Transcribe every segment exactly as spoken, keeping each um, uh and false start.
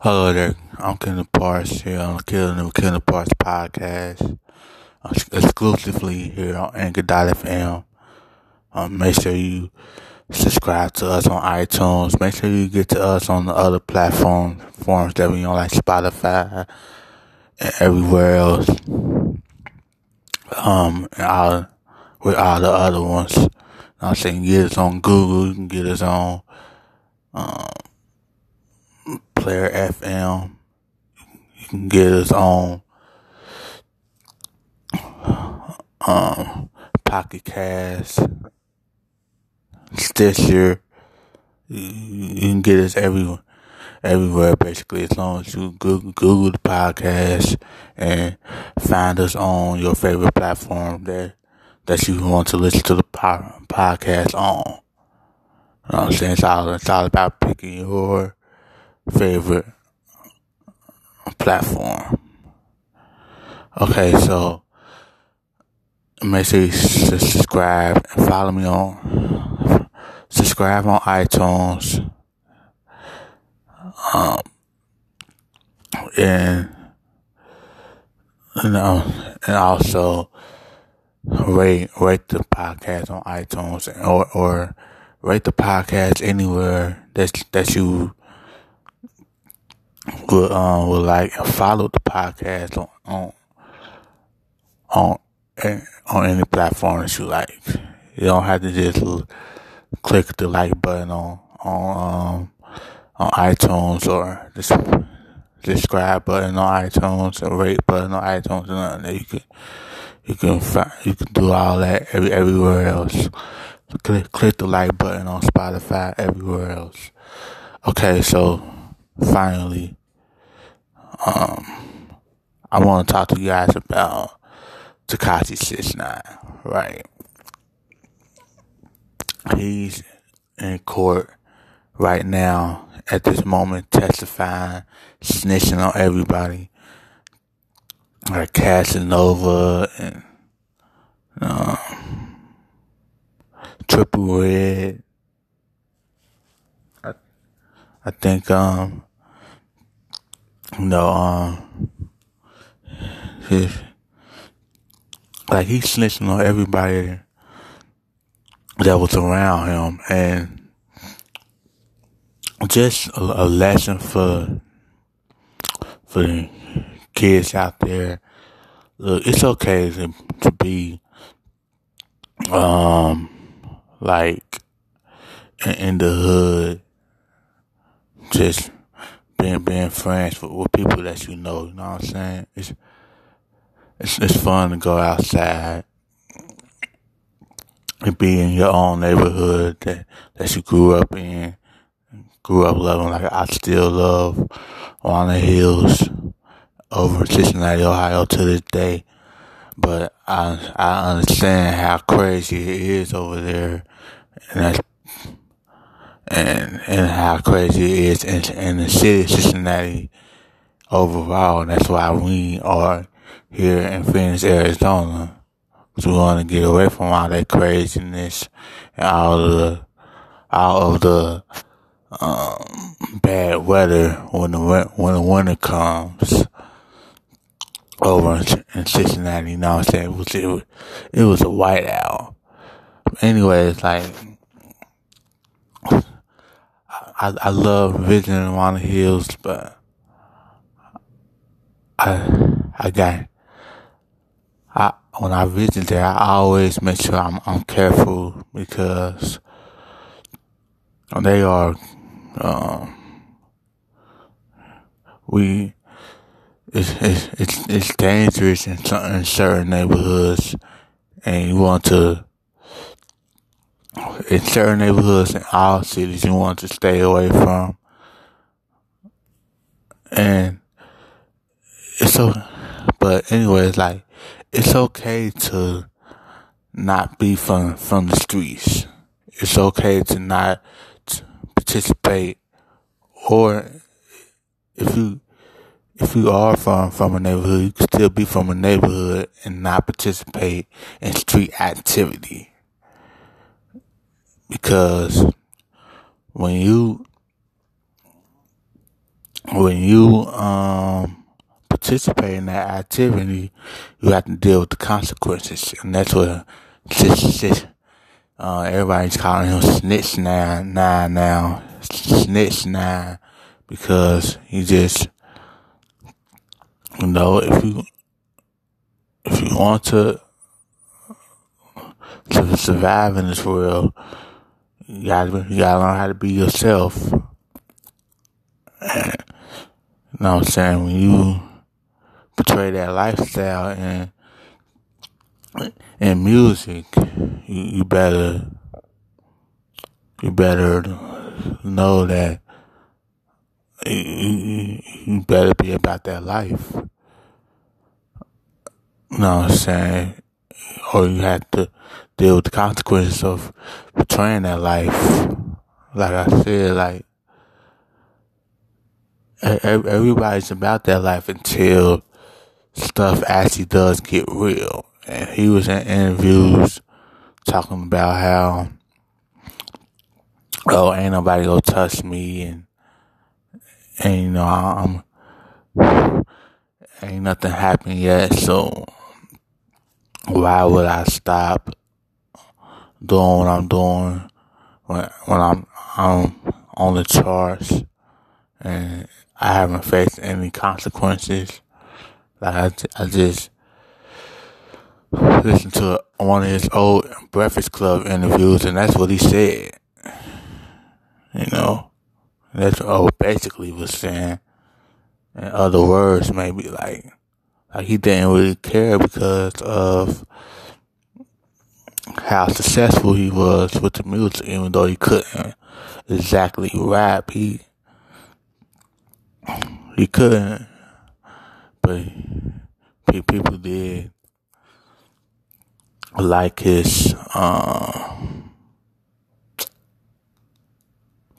Hello there, I'm Kendall Parks here on the Kendall Parks Podcast, uh, exclusively here on Anchor dot F M. Um, make sure you subscribe to us on iTunes. Make sure you get to us on the other platforms forms that we on, like Spotify and everywhere else. Um, and all, with all the other ones. I'm saying you can get us on Google, you can get us on um. Player F M. You can get us on um, Pocket Cast, Stitcher. You can get us everywhere, everywhere basically, as long as you Google, Google the podcast and find us on your favorite platform that that you want to listen to the podcast on. You know what I'm saying? It's all, it's all about picking your favorite platform. Okay, so make sure you subscribe and follow me on. Subscribe on iTunes. Um, and you know, and also rate rate the podcast on iTunes, and, or or rate the podcast anywhere that that you Will um will like and follow the podcast on on on on any platform that you like. You don't have to just click the like button on on um on iTunes, or this subscribe button on iTunes or rate button on iTunes or nothing. That you can you can find, you can do all that every everywhere else. Click click the like button on Spotify, everywhere else. Okay, so finally, um, I want to talk to you guys about Tekashi six nine, right? He's in court right now at this moment, testifying, snitching on everybody, like Casanova and um, Triple Red. I, I think um. No, um, his, like he's snitching on everybody that was around him, and just a, a lesson for for the kids out there. Look, it's okay to, to be, um, like in, in the hood, just Being, being friends with, with people that you know, you know what I'm saying? It's, it's it's fun to go outside and be in your own neighborhood that, that you grew up in, grew up loving. Like, I still love Rana Hills over in Cincinnati, Ohio to this day. But I I understand how crazy it is over there, and that's And and how crazy it is in, in the city of Cincinnati overall. And that's why we are here in Phoenix, Arizona, because we want to get away from all that craziness and all of the all of the um, bad weather when the when the winter comes over in, in Cincinnati. You know what I'm saying? It was it was, it was a whiteout. Anyway, it's like, I, I love visiting Rana Hills, but I I got I when I visit there, I always make sure I'm I'm careful, because they are um we it's it's it's, it's dangerous in certain, in certain neighborhoods, and you want to. In certain neighborhoods in all cities you want to stay away from. And it's so, but anyways, like, it's okay to not be from, from the streets. It's okay to not to participate, or if you, if you are from, from a neighborhood, you can still be from a neighborhood and not participate in street activity. Because when you when you um, participate in that activity, you have to deal with the consequences. And that's what uh, everybody's calling him Snitch nine nine now. Snitch nine, because he just, you know, if you if you want to to survive in this world, you gotta you gotta learn how to be yourself. And, you know what I'm saying? When you portray that lifestyle and in music, you, you better you better know that you, you better be about that life. You know what I'm saying? Or you have to deal with the consequences of portraying that life. Like I said, like everybody's about that life until stuff actually does get real. And he was in interviews talking about how, oh, ain't nobody gonna touch me, and and you know I'm ain't nothing happened yet, so why would I stop doing what I'm doing when when I'm I'm on the charts and I haven't faced any consequences? Like I, I just listened to one of his old Breakfast Club interviews, and that's what he said. You know, that's what oh, basically was saying. In other words, maybe like like he didn't really care because of how successful he was with the music, even though he couldn't exactly rap. He he couldn't. But people did like his um,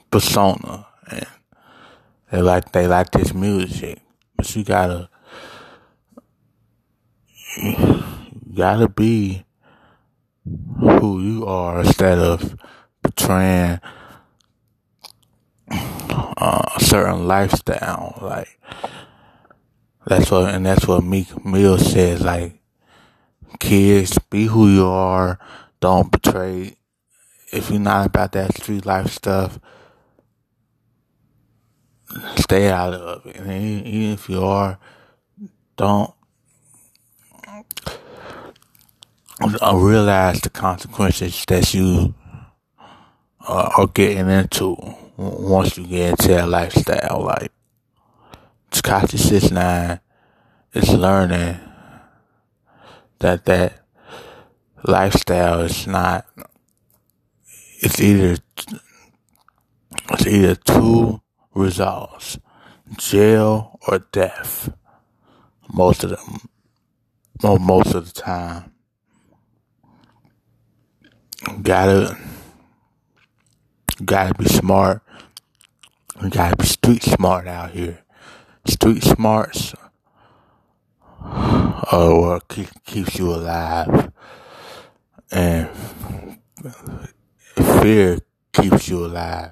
persona, and they like they liked his music. But you gotta you gotta be who you are instead of portraying uh, a certain lifestyle, like. That's what, and that's what Meek Mill says, like, kids, be who you are, don't betray. If you're not about that street life stuff, stay out of it. And even if you are, don't realize the consequences that you are getting into once you get into that lifestyle, like. Tekashi six nine is learning that that lifestyle is not, it's either, it's either two results, jail or death, most of them, most of the time. Gotta, gotta be smart, gotta be street smart out here. Street smarts are what keep, keeps you alive, and fear keeps you alive.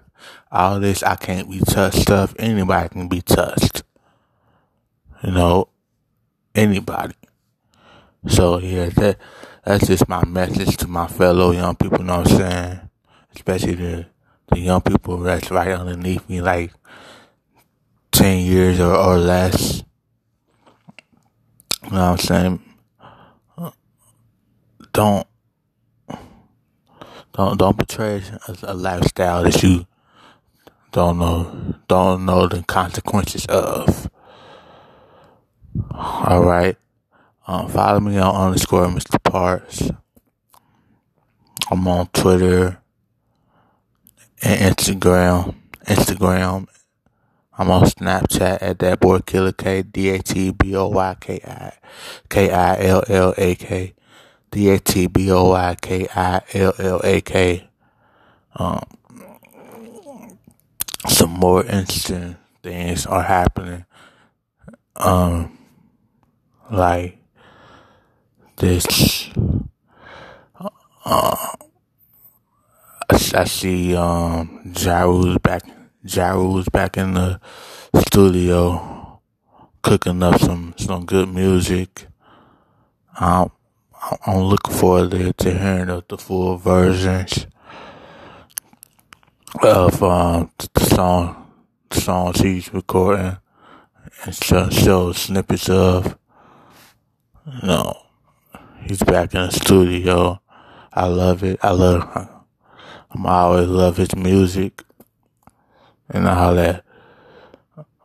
All this I can't be touched stuff, anybody can be touched. You know, anybody. So yeah, that that's just my message to my fellow young people, you know what I'm saying? Especially the, the young people that's right underneath me, like ten years or, or less. You know what I'm saying? Don't don't don't portray a, a lifestyle that you don't know don't know the consequences of. All right. Um, follow me on underscore Mister Parks. I'm on Twitter and Instagram. Instagram. I'm on Snapchat at that boy Killer K, D A T B O Y K I K I L L A K, D A T B O Y K I L L A K. Um, some more interesting things are happening. Um, like this, uh, I, I see, um, Ja Rule's back. Ja Rule is back in the studio cooking up some, some good music. Um, I'm looking forward to, to hearing the, the full versions of um, the song, the songs he's recording and show, show snippets of. You know, he's back in the studio. I love it. I love. I always love his music and all that.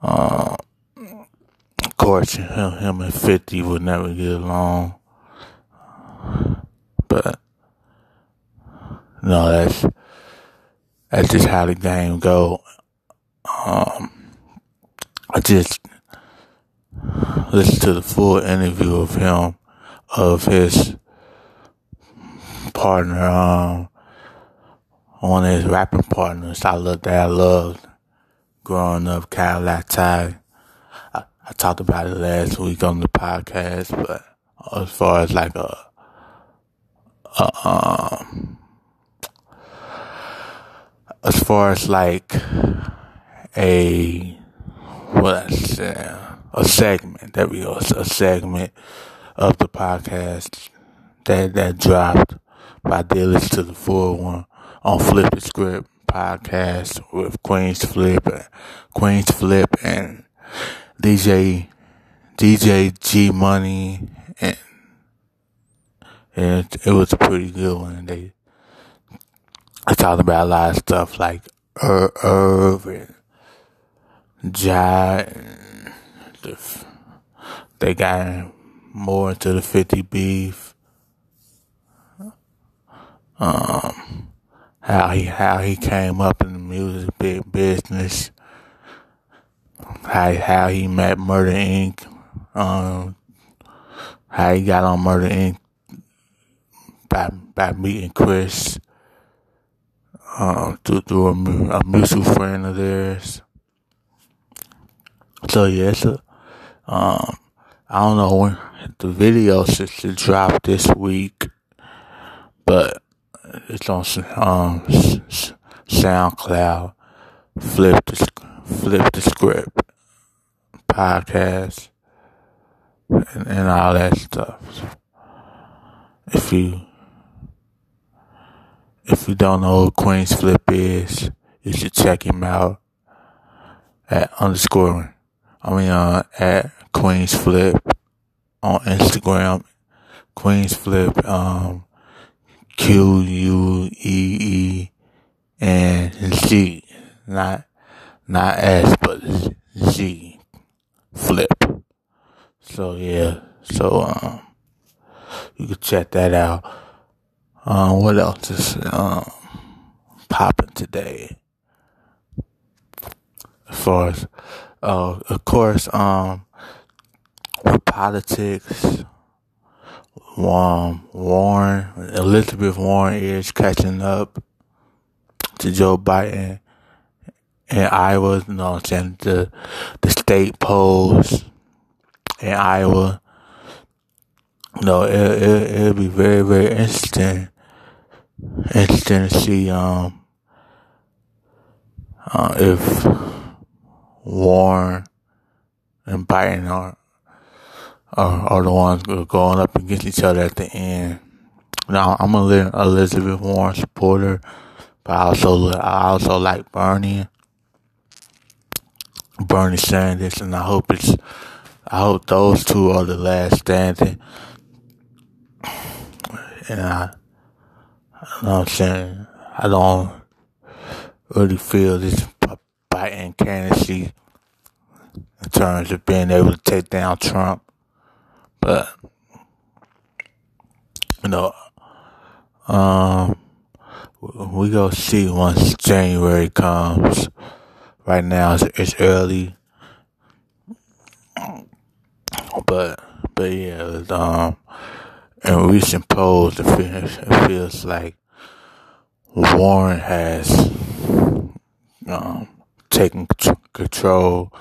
Um, of course, him, him and fifty would never get along. But no, that's that's just how the game go. Um, I just listened to the full interview of him, of his partner, um, one of his rapping partners. I love that I loved growing up, Kyle Lattie. I, I talked about it last week on the podcast, but as far as like a Uh, um, as far as like a what uh, a segment, there we go, a segment of the podcast that that dropped. But I did listen to the full one on Flippin' Script Podcast with Queens Flip, and Queens Flip, and D J D J G Money. And And it was a pretty good one. They I talked about a lot of stuff like Ir- Irv and Ja. And the, they got more into the fifty beef. Um, how he how he came up in the music big business. How how he met Murder Incorporated. Um, how he got on Murder Incorporated. By, by meeting Chris um, through, through a, a mutual friend of theirs. So, yeah, it's a, um, I don't know when the video should, should drop this week, but it's on um, SoundCloud, Flip the, Flip the Script Podcast, and, and all that stuff. If you... If you don't know who Queens Flip is, you should check him out at underscore, I mean, uh, at Queens Flip on Instagram. Queens Flip, um, Q U E E N Z, not, not S, but Z, Flip. So, yeah, so, um, you can check that out. Um, what else is um, popping today? As far as, uh, of course, um, politics. Um, Warren, Elizabeth Warren is catching up to Joe Biden in Iowa. You know what I'm saying? The, the state polls in Iowa. No, it, it, it'll be very, very interesting. Interesting to see um, uh, if Warren and Biden are, are are the ones going up against each other at the end. Now, I'm an Elizabeth Warren supporter, but I also I also like Bernie, Bernie Sanders, and I hope it's I hope those two are the last standing. And I, I know what I'm saying, I don't really feel this Biden candidacy in terms of being able to take down Trump. But, you know, um, we gonna see once January comes. Right now, it's, it's early. But, but yeah, um, in recent polls, it feels, it feels like Warren has um, taken c- control,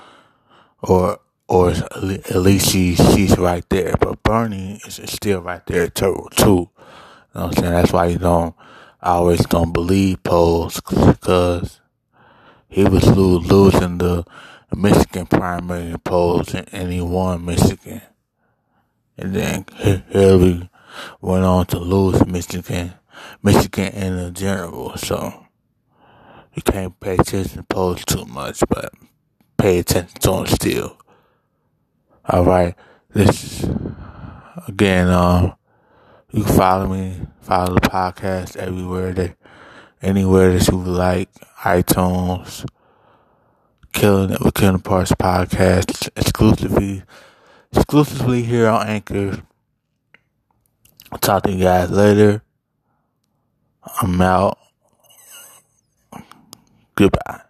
or or at least she, she's right there. But Bernie is still right there too. too. You know what I'm saying? That's why you don't I always don't believe polls, because He was lo- losing the Michigan primary polls, and, and he won Michigan. And then Hillary went on to lose Michigan, Michigan in the general. So you can't pay attention to polls too much, but pay attention to them still. All right, this is, again. Um, you can follow me, follow the podcast everywhere that, anywhere that you would like. iTunes, Killing It with Kendall Parks podcast, exclusively, exclusively here on Anchor. I'll talk to you guys later. I'm out. Goodbye.